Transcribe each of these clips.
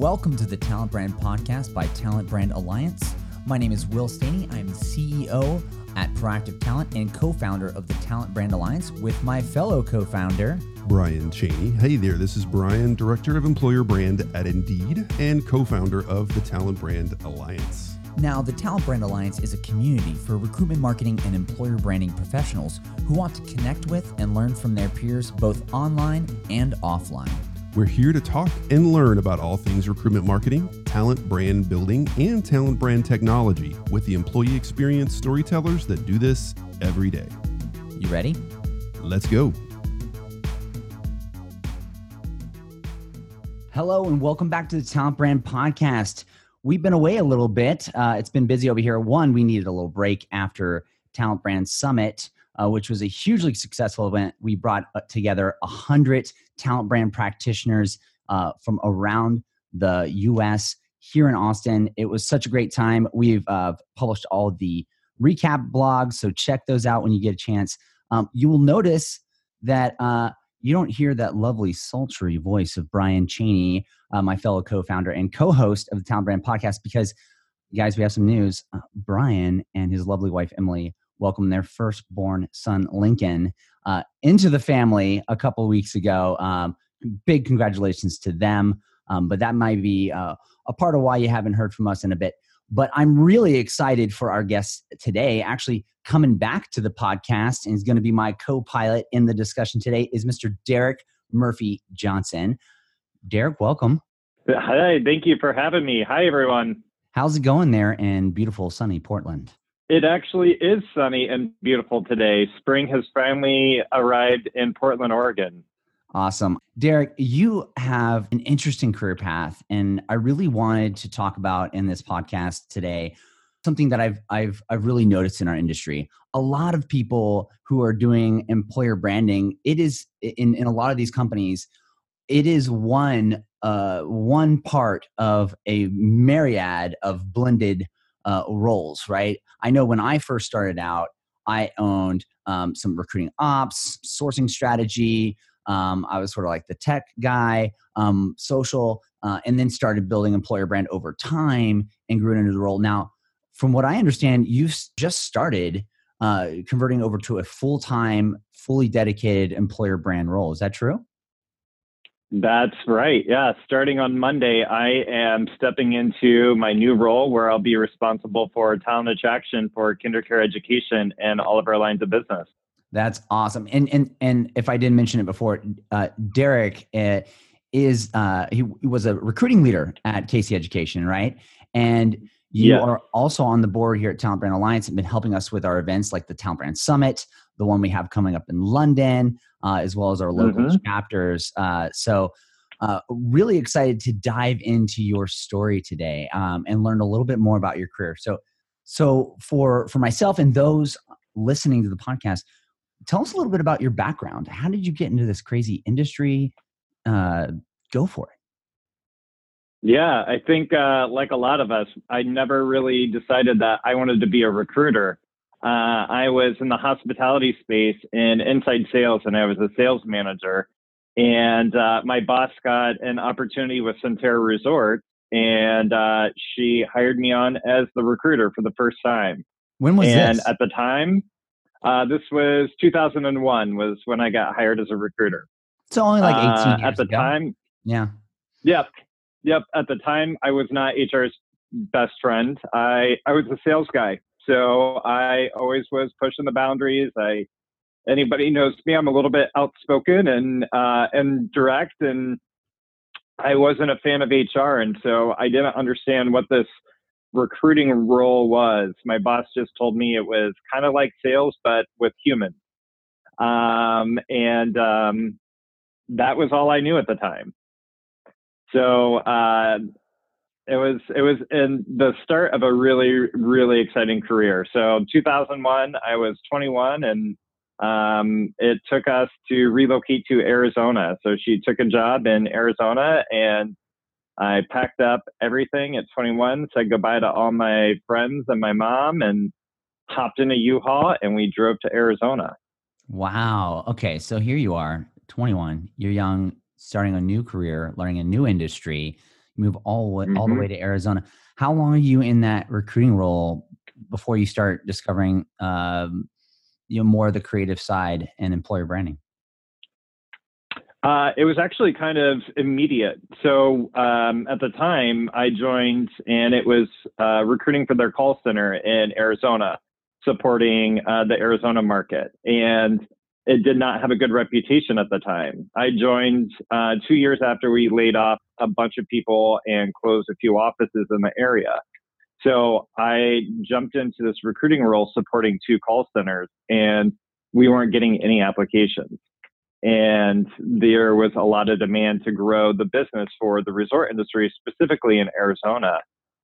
Welcome to the Talent Brand Podcast by Talent Brand Alliance. My name is Will Staney. I'm CEO at Proactive Talent and co-founder of the Talent Brand Alliance with my fellow co-founder, Brian Chaney. Hey there, this is Brian, Director of Employer Brand at Indeed and co-founder of the Talent Brand Alliance. Now, the Talent Brand Alliance is a community for recruitment, marketing, and employer branding professionals who want to connect with and learn from their peers both online and offline. We're here to talk and learn about all things recruitment marketing, talent brand building, and talent brand technology with the employee experience storytellers that do this every day. You ready? Let's go. Hello, and welcome back to the Talent Brand Podcast. We've been away a little bit. It's been busy over here. One, we needed a little break after Talent Brand Summit, which was a hugely successful event. We brought together 100 talent brand practitioners from around the U.S. here in Austin. It was such a great time. We've published all the recap blogs, so check those out when you get a chance. You will notice that you don't hear that lovely, sultry voice of Brian Chaney, my fellow co-founder and co-host of the Talent Brand Podcast, because, guys, we have some news. Brian and his lovely wife, Emily, welcomed their firstborn son, Lincoln, into the family a couple of weeks ago. Big congratulations to them. But that might be a part of why you haven't heard from us in a bit. But I'm really excited for our guest today. Actually, coming back to the podcast and is going to be my co-pilot in the discussion today is Mr. Derek Murphy-Johnson. Derek, welcome. Hi, thank you for having me. Hi, everyone. How's it going there in beautiful, sunny Portland? It actually is sunny and beautiful today. Spring has finally arrived in Portland, Oregon. Awesome. Derek, you have an interesting career path, and I really wanted to talk about in this podcast today something that I've really noticed in our industry. A lot of people who are doing employer branding, it is in a lot of these companies, it is one part of a myriad of blended roles, right? I know when I first started out, I owned some recruiting ops, sourcing strategy. I was sort of like the tech guy, social, and then started building employer brand over time and grew into the role. Now, from what I understand, you've just started converting over to a full-time, fully dedicated employer brand role. Is that true? That's right. Yeah. Starting on Monday, I am stepping into my new role where I'll be responsible for talent attraction for KinderCare education and all of our lines of business. That's awesome. And if I didn't mention it before, Derek he was a recruiting leader at KC Education, right? And you are also on the board here at Talent Brand Alliance and been helping us with our events like the Talent Brand Summit, the one we have coming up in London, as well as our local chapters. So really excited to dive into your story today and learn a little bit more about your career. So for myself and those listening to the podcast, tell us a little bit about your background. How did you get into this crazy industry? Go for it. Yeah, I think like a lot of us, I never really decided that I wanted to be a recruiter. I was in the hospitality space in inside sales, and I was a sales manager. And my boss got an opportunity with Sentara Resort, and she hired me on as the recruiter for the first time. When was this? And at the time, this was 2001 was when I got hired as a recruiter. So only like 18 years at the ago. Time. Yeah. Yep. At the time, I was not HR's best friend. I was a sales guy. So I always was pushing the boundaries. Anybody knows me, I'm a little bit outspoken and direct. And I wasn't a fan of HR. And so I didn't understand what this recruiting role was. My boss just told me it was kind of like sales, but with humans. That was all I knew at the time. So it was in the start of a really, really exciting career. So in 2001, I was 21, and it took us to relocate to Arizona. So she took a job in Arizona, and I packed up everything at 21, said goodbye to all my friends and my mom, and hopped in a U-Haul, and we drove to Arizona. Wow. Okay, so here you are, 21. You're young, starting a new career, learning a new industry. You move all the way to Arizona. How long are you in that recruiting role before you start discovering more of the creative side and employer branding? It was actually kind of immediate. So at the time I joined, and it was recruiting for their call center in Arizona, supporting the Arizona market. And it did not have a good reputation at the time. I joined 2 years after we laid off a bunch of people and closed a few offices in the area. So I jumped into this recruiting role supporting 2 call centers, and we weren't getting any applications. And there was a lot of demand to grow the business for the resort industry, specifically in Arizona.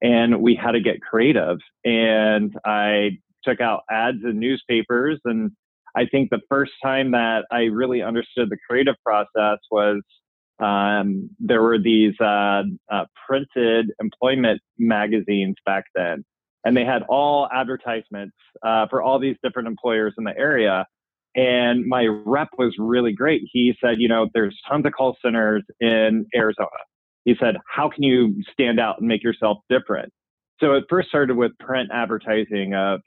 And we had to get creative. And I took out ads in newspapers. And I think the first time that I really understood the creative process was there were these printed employment magazines back then. And they had all advertisements for all these different employers in the area. And my rep was really great. He said, there's tons of call centers in Arizona. He said, how can you stand out and make yourself different? So it first started with print advertising of,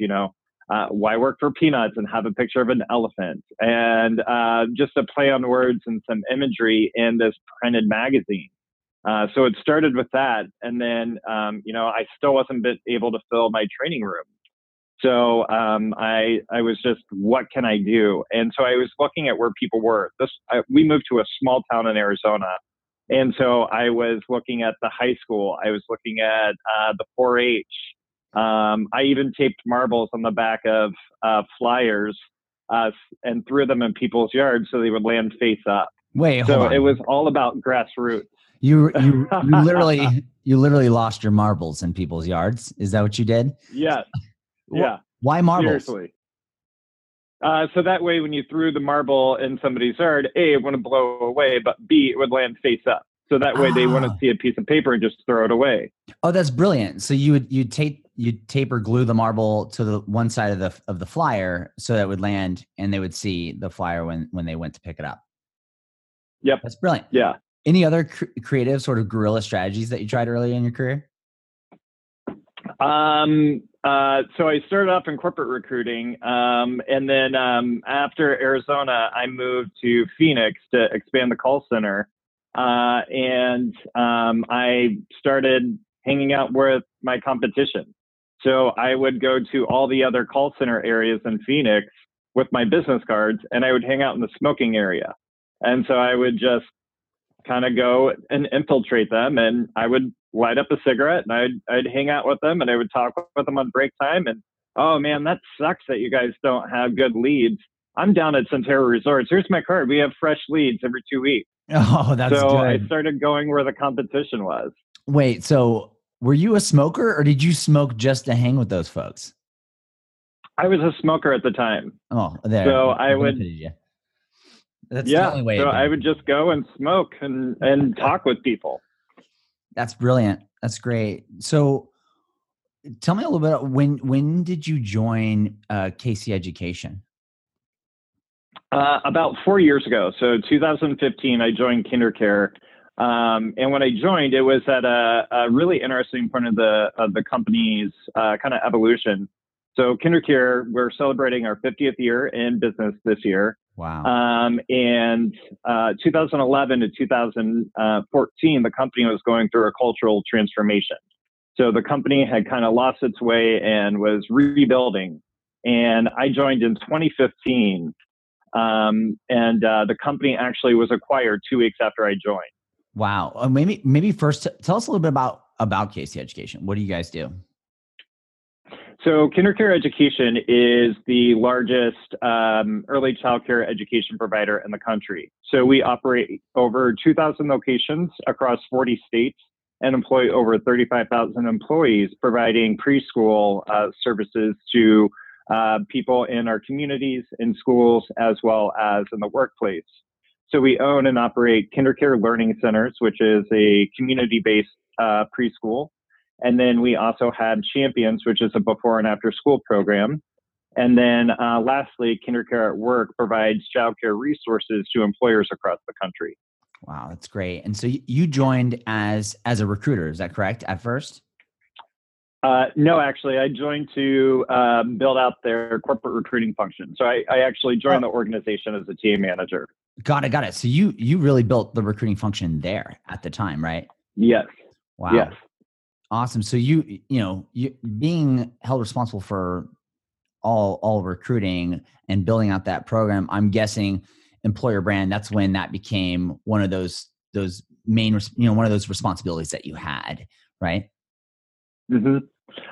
why work for peanuts, and have a picture of an elephant, and just a play on words and some imagery in this printed magazine. So it started with that. And then, I still wasn't able to fill my training room. So I was just, what can I do? And so I was looking at where people were. We moved to a small town in Arizona. And so I was looking at the high school. I was looking at the 4-H. I even taped marbles on the back of flyers and threw them in people's yards so they would land face up. Wait, so it was all about grassroots. You literally lost your marbles in people's yards. Is that what you did? Yes. Yeah. Why marbles? Seriously. So that way, when you threw the marble in somebody's yard, A, it wouldn't blow away, but B, it would land face up. So that way they wouldn't see a piece of paper and just throw it away. Oh, that's brilliant. So you'd tape or glue the marble to the one side of the flyer so that it would land, and they would see the flyer when they went to pick it up. Yep. That's brilliant. Yeah. Any other creative sort of guerrilla strategies that you tried early in your career? So I started off in corporate recruiting, and then after Arizona, I moved to Phoenix to expand the call center, and I started hanging out with my competition. So I would go to all the other call center areas in Phoenix with my business cards, and I would hang out in the smoking area. And so I would just kind of go and infiltrate them, and I would light up a cigarette, and I'd hang out with them, and I would talk with them on break time. And, oh man, that sucks that you guys don't have good leads. I'm down at Sentara Resorts. Here's my card. We have fresh leads every 2 weeks. Oh, that's so good. I started going where the competition was. Wait, so were you a smoker, or did you smoke just to hang with those folks? I was a smoker at the time. Oh, there. So I would. That's the only way. So I would just go and smoke and talk with people. That's brilliant. That's great. So tell me a little bit about when did you join KC Education? About 4 years ago. So 2015, I joined KinderCare. And when I joined, it was at a really interesting point of the company's kind of evolution. So KinderCare, we're celebrating our 50th year in business this year. Wow. And 2011 to 2014, the company was going through a cultural transformation. So the company had kind of lost its way and was rebuilding. And I joined in 2015. And the company actually was acquired 2 weeks after I joined. Wow. Maybe first, tell us a little bit about KC Education. What do you guys do? So KinderCare Education is the largest early childcare education provider in the country. So we operate over 2,000 locations across 40 states and employ over 35,000 employees, providing preschool services to people in our communities, in schools, as well as in the workplace. So we own and operate KinderCare Learning Centers, which is a community-based preschool. And then we also have Champions, which is a before and after school program. And then lastly, KinderCare at Work provides childcare resources to employers across the country. Wow, that's great. And so you joined as a recruiter, is that correct, at first? No, actually, I joined to build out their corporate recruiting function. So I actually joined the organization as a TA manager. Got it. So you really built the recruiting function there at the time, right? Yes. Wow. Yes. Awesome. So you being held responsible for all recruiting and building out that program, I'm guessing employer brand, that's when that became one of those main, one of those responsibilities that you had, right? Mm-hmm.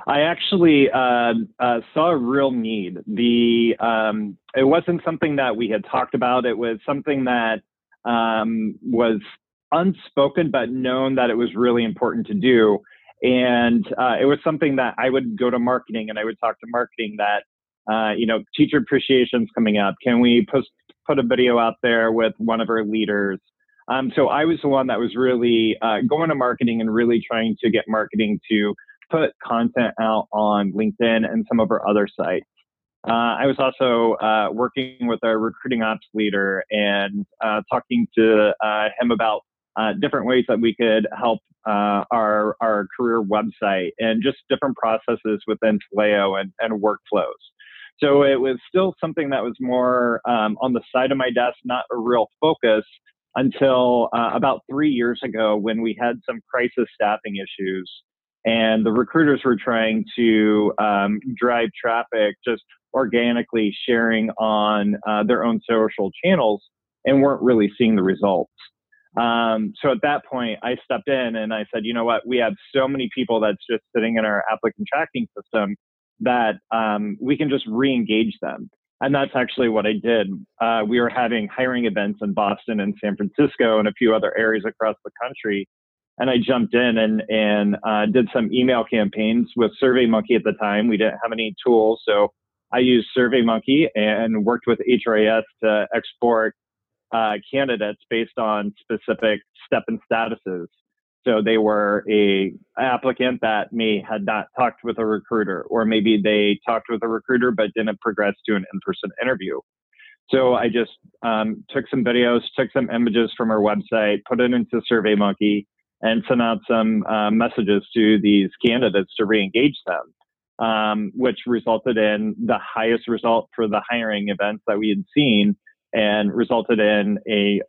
I actually saw a real need. It wasn't something that we had talked about. It was something that was unspoken, but known that it was really important to do. And it was something that I would go to marketing and I would talk to marketing that, teacher appreciation's coming up. Can we put a video out there with one of our leaders? So I was the one that was really going to marketing and really trying to get marketing to put content out on LinkedIn and some of our other sites. I was also working with our recruiting ops leader and talking to him about different ways that we could help our career website and just different processes within Taleo and workflows. So it was still something that was more on the side of my desk, not a real focus until about 3 years ago when we had some crisis staffing issues. And the recruiters were trying to drive traffic just organically sharing on their own social channels and weren't really seeing the results. So at that point, I stepped in and I said, you know what, we have so many people that's just sitting in our applicant tracking system that we can just re-engage them. And that's actually what I did. We were having hiring events in Boston and San Francisco and a few other areas across the country. And I jumped in and did some email campaigns with SurveyMonkey at the time. We didn't have any tools, so I used SurveyMonkey and worked with HRIS to export candidates based on specific step and statuses. So they were an applicant that may had not talked with a recruiter, or maybe they talked with a recruiter but didn't progress to an in-person interview. So I just took some videos, took some images from our website, put it into SurveyMonkey, and sent out some messages to these candidates to re-engage them, which resulted in the highest result for the hiring events that we had seen and resulted in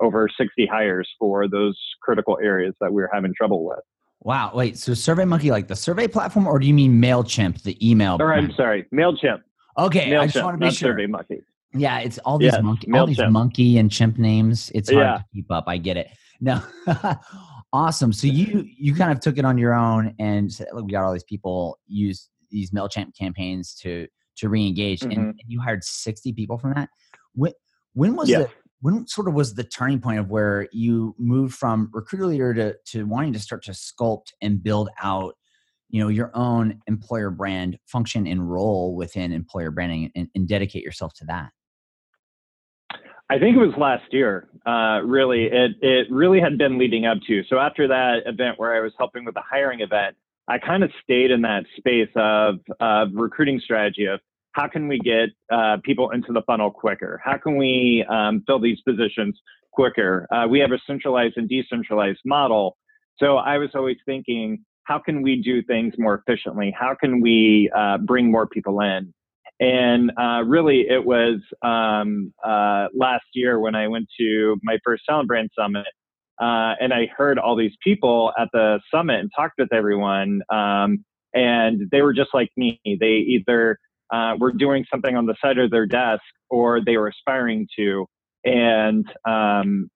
over 60 hires for those critical areas that we were having trouble with. Wow. Wait, so SurveyMonkey, like the survey platform, or do you mean MailChimp, the email? Or I'm sorry, MailChimp. Okay, MailChimp, I just want to be sure. SurveyMonkey. Yeah, it's all these, monkey and chimp names. It's hard to keep up. I get it. No. Awesome. So you kind of took it on your own and said, look, we got all these people, use these MailChimp campaigns to re-engage. Mm-hmm. And you hired 60 people from that. When was it? When sort of was the turning point of where you moved from recruiter leader to wanting to start to sculpt and build out, your own employer brand function and role within employer branding and dedicate yourself to that? I think it was last year, really. It really had been leading up to. So after that event where I was helping with the hiring event, I kind of stayed in that space of recruiting strategy of how can we get people into the funnel quicker? How can we fill these positions quicker? We have a centralized and decentralized model. So I was always thinking, how can we do things more efficiently? How can we bring more people in? And really, it was last year when I went to my first Talent Brand Summit, and I heard all these people at the summit and talked with everyone, and they were just like me. They either were doing something on the side of their desk or they were aspiring to, and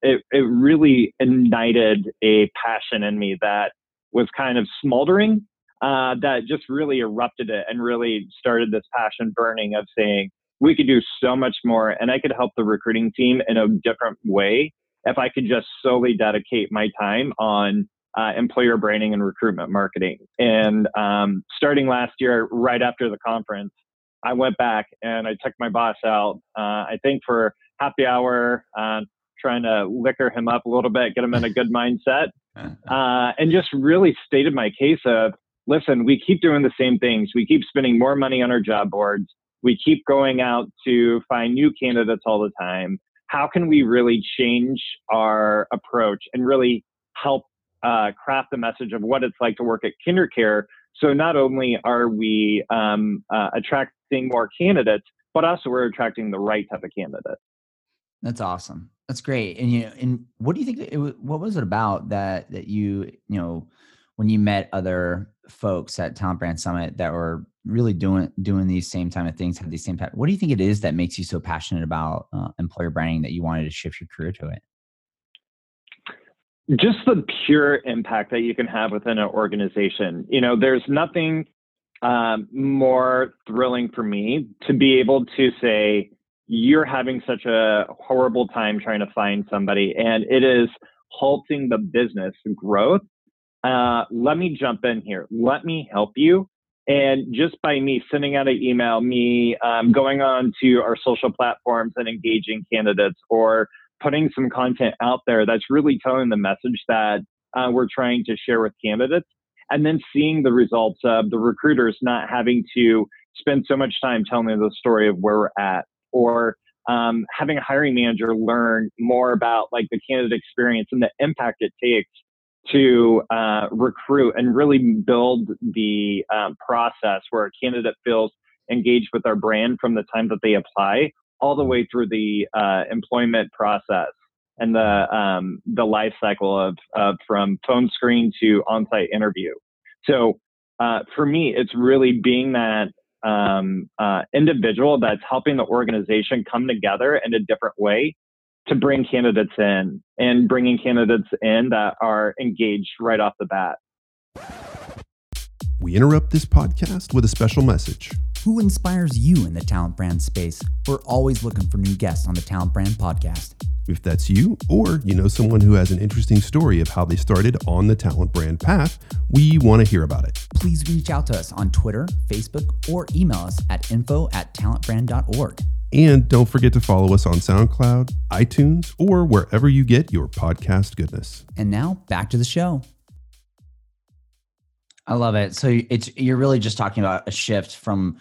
it really ignited a passion in me that was kind of smoldering. That just really erupted it and really started this passion burning of saying, we could do so much more and I could help the recruiting team in a different way if I could just solely dedicate my time on employer branding and recruitment marketing. And starting last year, right after the conference, I went back and I took my boss out, I think for happy hour, trying to liquor him up a little bit, get him in a good mindset, and just really stated my case of, listen, we keep doing the same things. We keep spending more money on our job boards. We keep going out to find new candidates all the time. how can we really change our approach and really help craft the message of what it's like to work at KinderCare? So not only are we attracting more candidates, but also we're attracting the right type of candidate. That's awesome. That's great. And what do you think? What was it about that you when you met other folks at Talent Brand Summit that were really doing these same type of things, had these same type? What do you think it is that makes you so passionate about employer branding that you wanted to shift your career to it? Just the pure impact that you can have within an organization. There's nothing more thrilling for me to be able to say, you're having such a horrible time trying to find somebody, and it is halting the business growth. Let me jump in here. Let me help you. And just by me sending out an email, me going on to our social platforms and engaging candidates, or putting some content out there that's really telling the message that we're trying to share with candidates, and then seeing the results of the recruiters not having to spend so much time telling the story of where we're at, or having a hiring manager learn more about the candidate experience and the impact it takes to recruit and really build the process where a candidate feels engaged with our brand from the time that they apply all the way through the employment process and the life cycle of from phone screen to on-site interview. So for me, it's really being that individual that's helping the organization come together in a different way to bring candidates in, and bringing candidates in that are engaged right off the bat. We interrupt this podcast with a special message. Who inspires you in the talent brand space? We're always looking for new guests on the Talent Brand Podcast. If that's you, or you know someone who has an interesting story of how they started on the talent brand path, we want to hear about it. Please reach out to us on Twitter, Facebook, or email us at info@talentbrand.org. And don't forget to follow us on SoundCloud, iTunes, or wherever you get your podcast goodness. And now back to the show. I love it. So you're really just talking about a shift from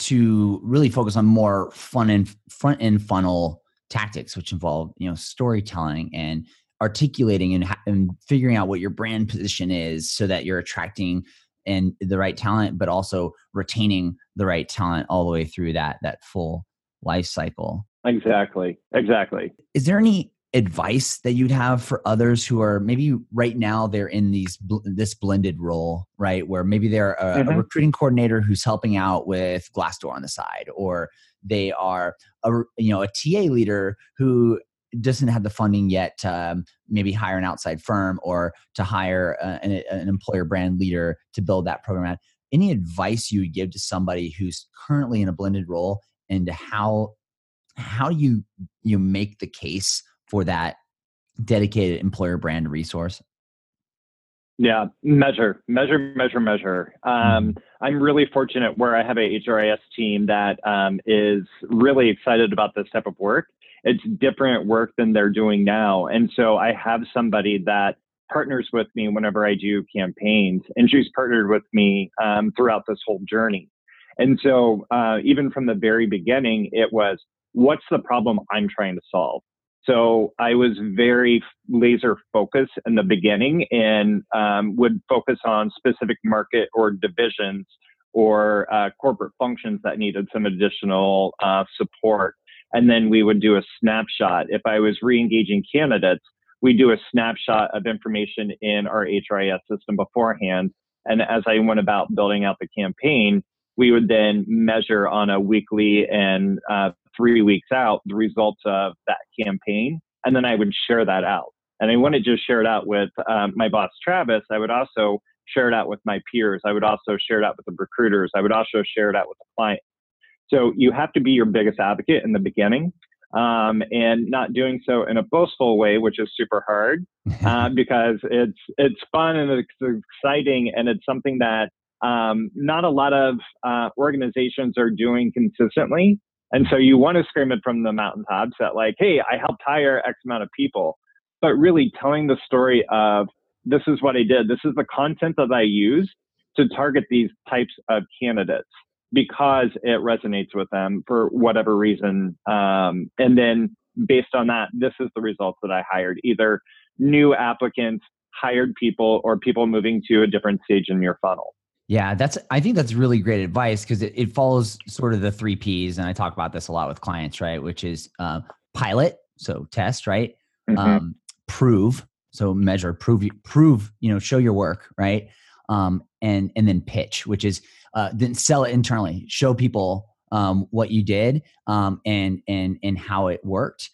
to really focus on more front end funnel tactics, which involve storytelling and articulating and figuring out what your brand position is, so that you're attracting and the right talent, but also retaining the right talent all the way through that full life cycle. Exactly. Is there any advice that you'd have for others who are maybe right now they're in this blended role, right? Where maybe they're a recruiting coordinator who's helping out with Glassdoor on the side, or they are a TA leader who doesn't have the funding yet to maybe hire an outside firm, or to hire an employer brand leader to build that program out. Any advice you would give to somebody who's currently in a blended role, and how you make the case for that dedicated employer brand resource? Yeah, measure. I'm really fortunate where I have a HRIS team that is really excited about this type of work. It's different work than they're doing now. And so I have somebody that partners with me whenever I do campaigns, and she's partnered with me throughout this whole journey. And so even from the very beginning, it was, what's the problem I'm trying to solve? So I was very laser focused in the beginning, and would focus on specific market or divisions or corporate functions that needed some additional support. And then we would do a snapshot. If I was re-engaging candidates, we do a snapshot of information in our HRIS system beforehand. And as I went about building out the campaign, we would then measure on a weekly and 3 weeks out the results of that campaign. And then I would share that out. And I wouldn't just share it out with my boss, Travis. I would also share it out with my peers. I would also share it out with the recruiters. I would also share it out with the client. So you have to be your biggest advocate in the beginning, and not doing so in a boastful way, which is super hard, because it's fun and it's exciting, and it's something that not a lot of organizations are doing consistently. And so you want to scream it from the mountaintops that hey, I helped hire X amount of people, but really telling the story of this is what I did. This is the content that I used to target these types of candidates. because it resonates with them for whatever reason. And then based on that, this is the results that I hired, either new applicants, hired people, or people moving to a different stage in your funnel. Yeah, I think that's really great advice, because it follows sort of the 3 Ps. And I talk about this a lot with clients, right? Which is pilot, so test, right? Mm-hmm. Prove, so measure, prove, show your work, right? And then pitch, which is then sell it internally, show people what you did and how it worked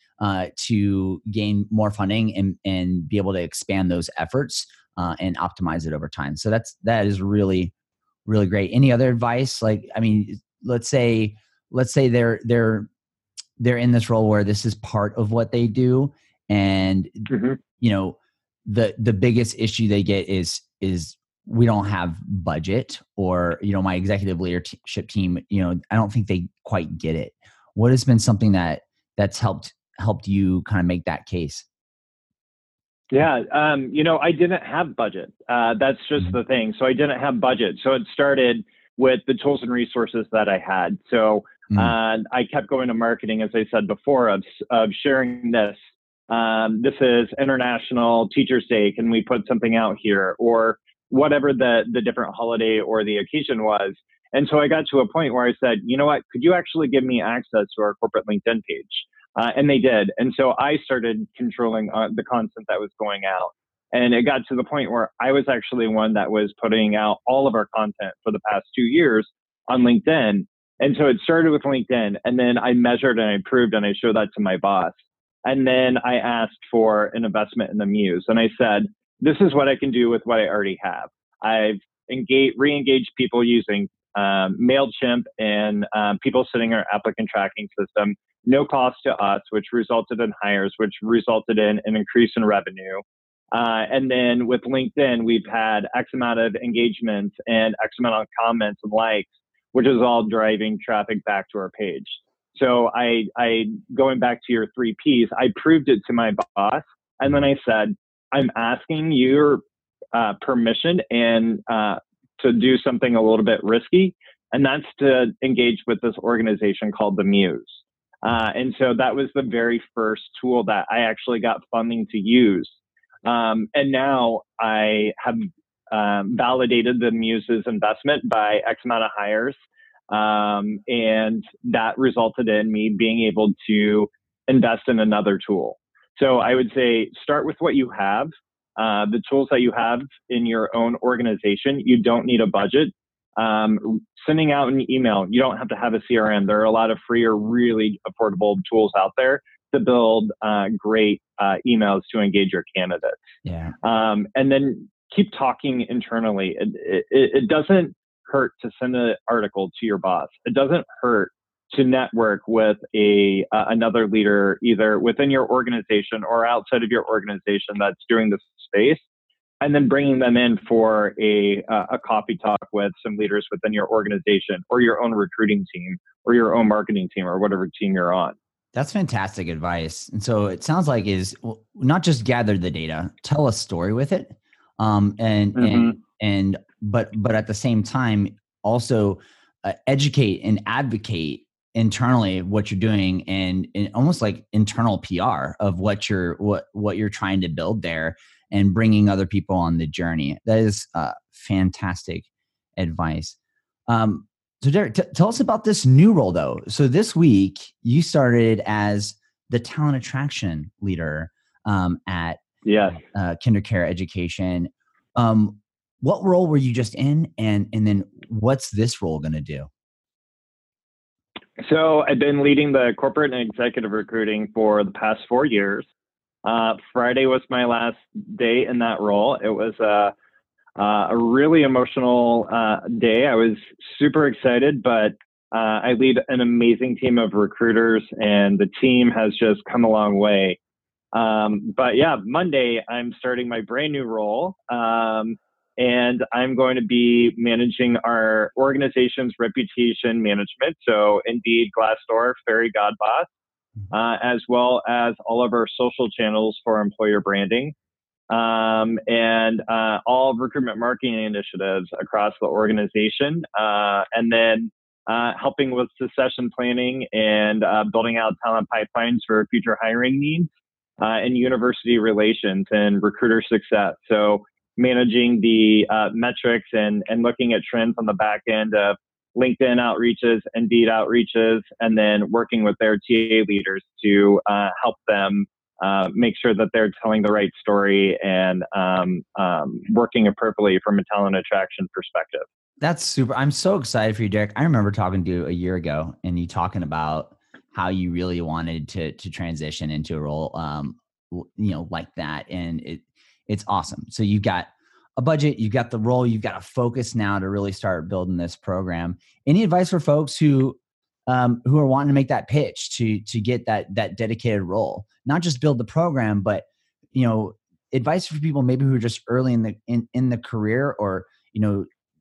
to gain more funding and be able to expand those efforts and optimize it over time. So that is really, really great. Any other advice? Let's say they're in this role where this is part of what they do, and mm-hmm. The biggest issue they get is we don't have budget, or, my executive leadership team, I don't think they quite get it. What has been something that's helped you kind of make that case? Yeah. I didn't have budget. That's just the thing. So I didn't have budget. So it started with the tools and resources that I had. So, I kept going to marketing, as I said before, of sharing this. This is International Teacher's Day. Can we put something out here? Or whatever the different holiday or the occasion was. And so I got to a point where I said, you know what, could you actually give me access to our corporate LinkedIn page? And they did. And so I started controlling the content that was going out. And it got to the point where I was actually one that was putting out all of our content for the past 2 years on LinkedIn. And so it started with LinkedIn. And then I measured and I proved and I showed that to my boss. And then I asked for an investment in the Muse. And I said, this is what I can do with what I already have. I've re-engaged people using MailChimp and people sitting our applicant tracking system, no cost to us, which resulted in hires, which resulted in an increase in revenue. And then with LinkedIn, we've had X amount of engagements and X amount of comments and likes, which is all driving traffic back to our page. So I going back to your 3 Ps, I proved it to my boss. And then I said, I'm asking your permission and to do something a little bit risky, and that's to engage with this organization called The Muse. And so that was the very first tool that I actually got funding to use. And now I have validated The Muse's investment by X amount of hires, and that resulted in me being able to invest in another tool. So I would say start with what you have, the tools that you have in your own organization. You don't need a budget. Sending out an email, you don't have to have a CRM. There are a lot of free or really affordable tools out there to build great emails to engage your candidates. Yeah. And then keep talking internally. It doesn't hurt to send an article to your boss. It doesn't hurt to network with another leader, either within your organization or outside of your organization, that's doing this space, and then bringing them in for a coffee talk with some leaders within your organization or your own recruiting team or your own marketing team or whatever team you're on. That's fantastic advice. And so it sounds like not just gather the data, tell a story with it, but at the same time also educate and advocate internally what you're doing, and almost like internal PR of what you're trying to build there, and bringing other people on the journey. That is fantastic advice. So Derek, tell us about this new role though. So this week you started as the talent attraction leader at KinderCare Education. What role were you just in, and then what's this role going to do? So I've been leading the corporate and executive recruiting for the past 4 years. Friday was my last day in that role. It was a really emotional day. I was super excited, but I lead an amazing team of recruiters, and the team has just come a long way. But yeah, Monday, I'm starting my brand new role. And I'm going to be managing our organization's reputation management. So Indeed, Glassdoor, Fairy Godboss, as well as all of our social channels for employer branding, and all recruitment marketing initiatives across the organization. And then helping with succession planning and building out talent pipelines for future hiring needs, and university relations and recruiter success. So managing the metrics and looking at trends on the back end of LinkedIn outreaches, Indeed outreaches, and then working with their TA leaders to help them make sure that they're telling the right story and working appropriately from a talent attraction perspective. That's super. I'm so excited for you, Derek. I remember talking to you a year ago and you talking about how you really wanted to transition into a role, like that. And it's awesome. So you've got a budget, you've got the role, you've got a focus now to really start building this program. Any advice for folks who are wanting to make that pitch to get that dedicated role, not just build the program, but, advice for people maybe who are just early in the career or,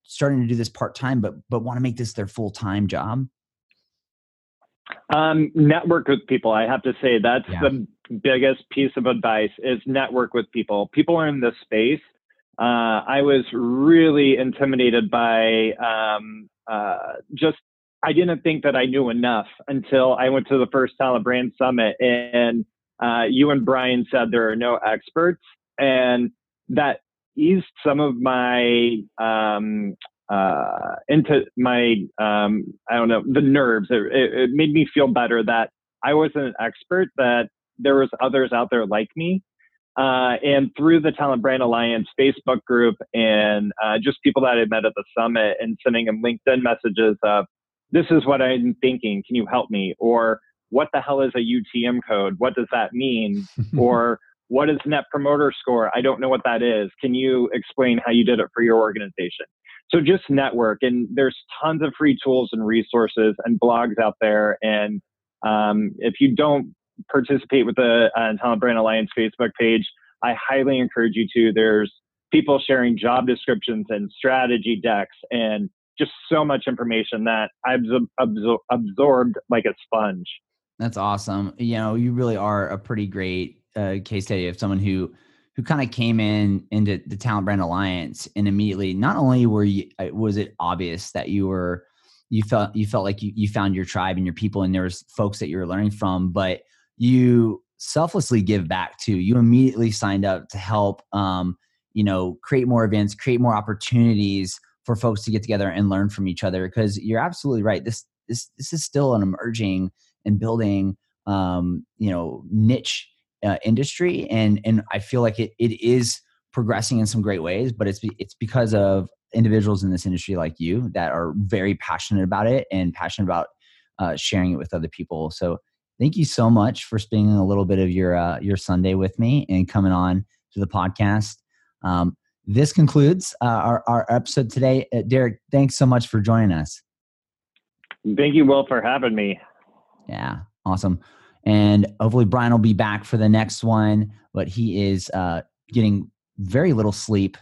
starting to do this part-time, but want to make this their full-time job? Network with people. I have to say that's the biggest piece of advice is network with people. People are in this space. I was really intimidated by I didn't think that I knew enough until I went to the first Talent Brand Summit and you and Brian said there are no experts, and that eased some of my the nerves. It made me feel better that I wasn't an expert, that there was others out there like me. And through the Talent Brand Alliance Facebook group and just people that I met at the summit and sending them LinkedIn messages of, this is what I'm thinking, can you help me? Or what the hell is a UTM code? What does that mean? Or what is Net Promoter Score? I don't know what that is. Can you explain how you did it for your organization? So just network, and there's tons of free tools and resources and blogs out there. And if you don't participate with the Talent Brand Alliance Facebook page, I highly encourage you to. There's people sharing job descriptions and strategy decks and just so much information that I've absorbed like a sponge. That's awesome. You really are a pretty great case study of someone who kind of came into the Talent Brand Alliance and immediately, not only was it obvious that you felt like you found your tribe and your people and there was folks that you were learning from, but you selflessly give back too. You immediately signed up to help, create more events, create more opportunities for folks to get together and learn from each other. Because you're absolutely right. This is still an emerging and building, niche industry, and I feel like it is progressing in some great ways, but it's because of individuals in this industry like you that are very passionate about it and passionate about sharing it with other people. So thank you so much for spending a little bit of your Sunday with me and coming on to the podcast. This concludes our episode today. Derek, thanks so much for joining us. Thank you, Will, for having me. Yeah, awesome. And hopefully Brian will be back for the next one, but he is getting very little sleep.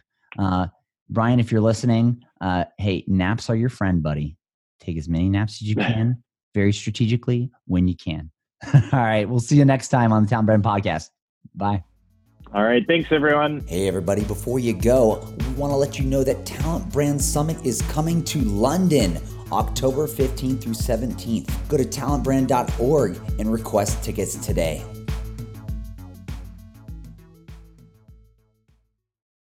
Brian, if you're listening, hey, naps are your friend, buddy. Take as many naps as you can, very strategically when you can. All right, we'll see you next time on the Talent Brand Podcast. Bye. All right, thanks everyone. Hey everybody, before you go, we want to let you know that Talent Brand Summit is coming to London, October 15th through 17th. Go to talentbrand.org and request tickets today.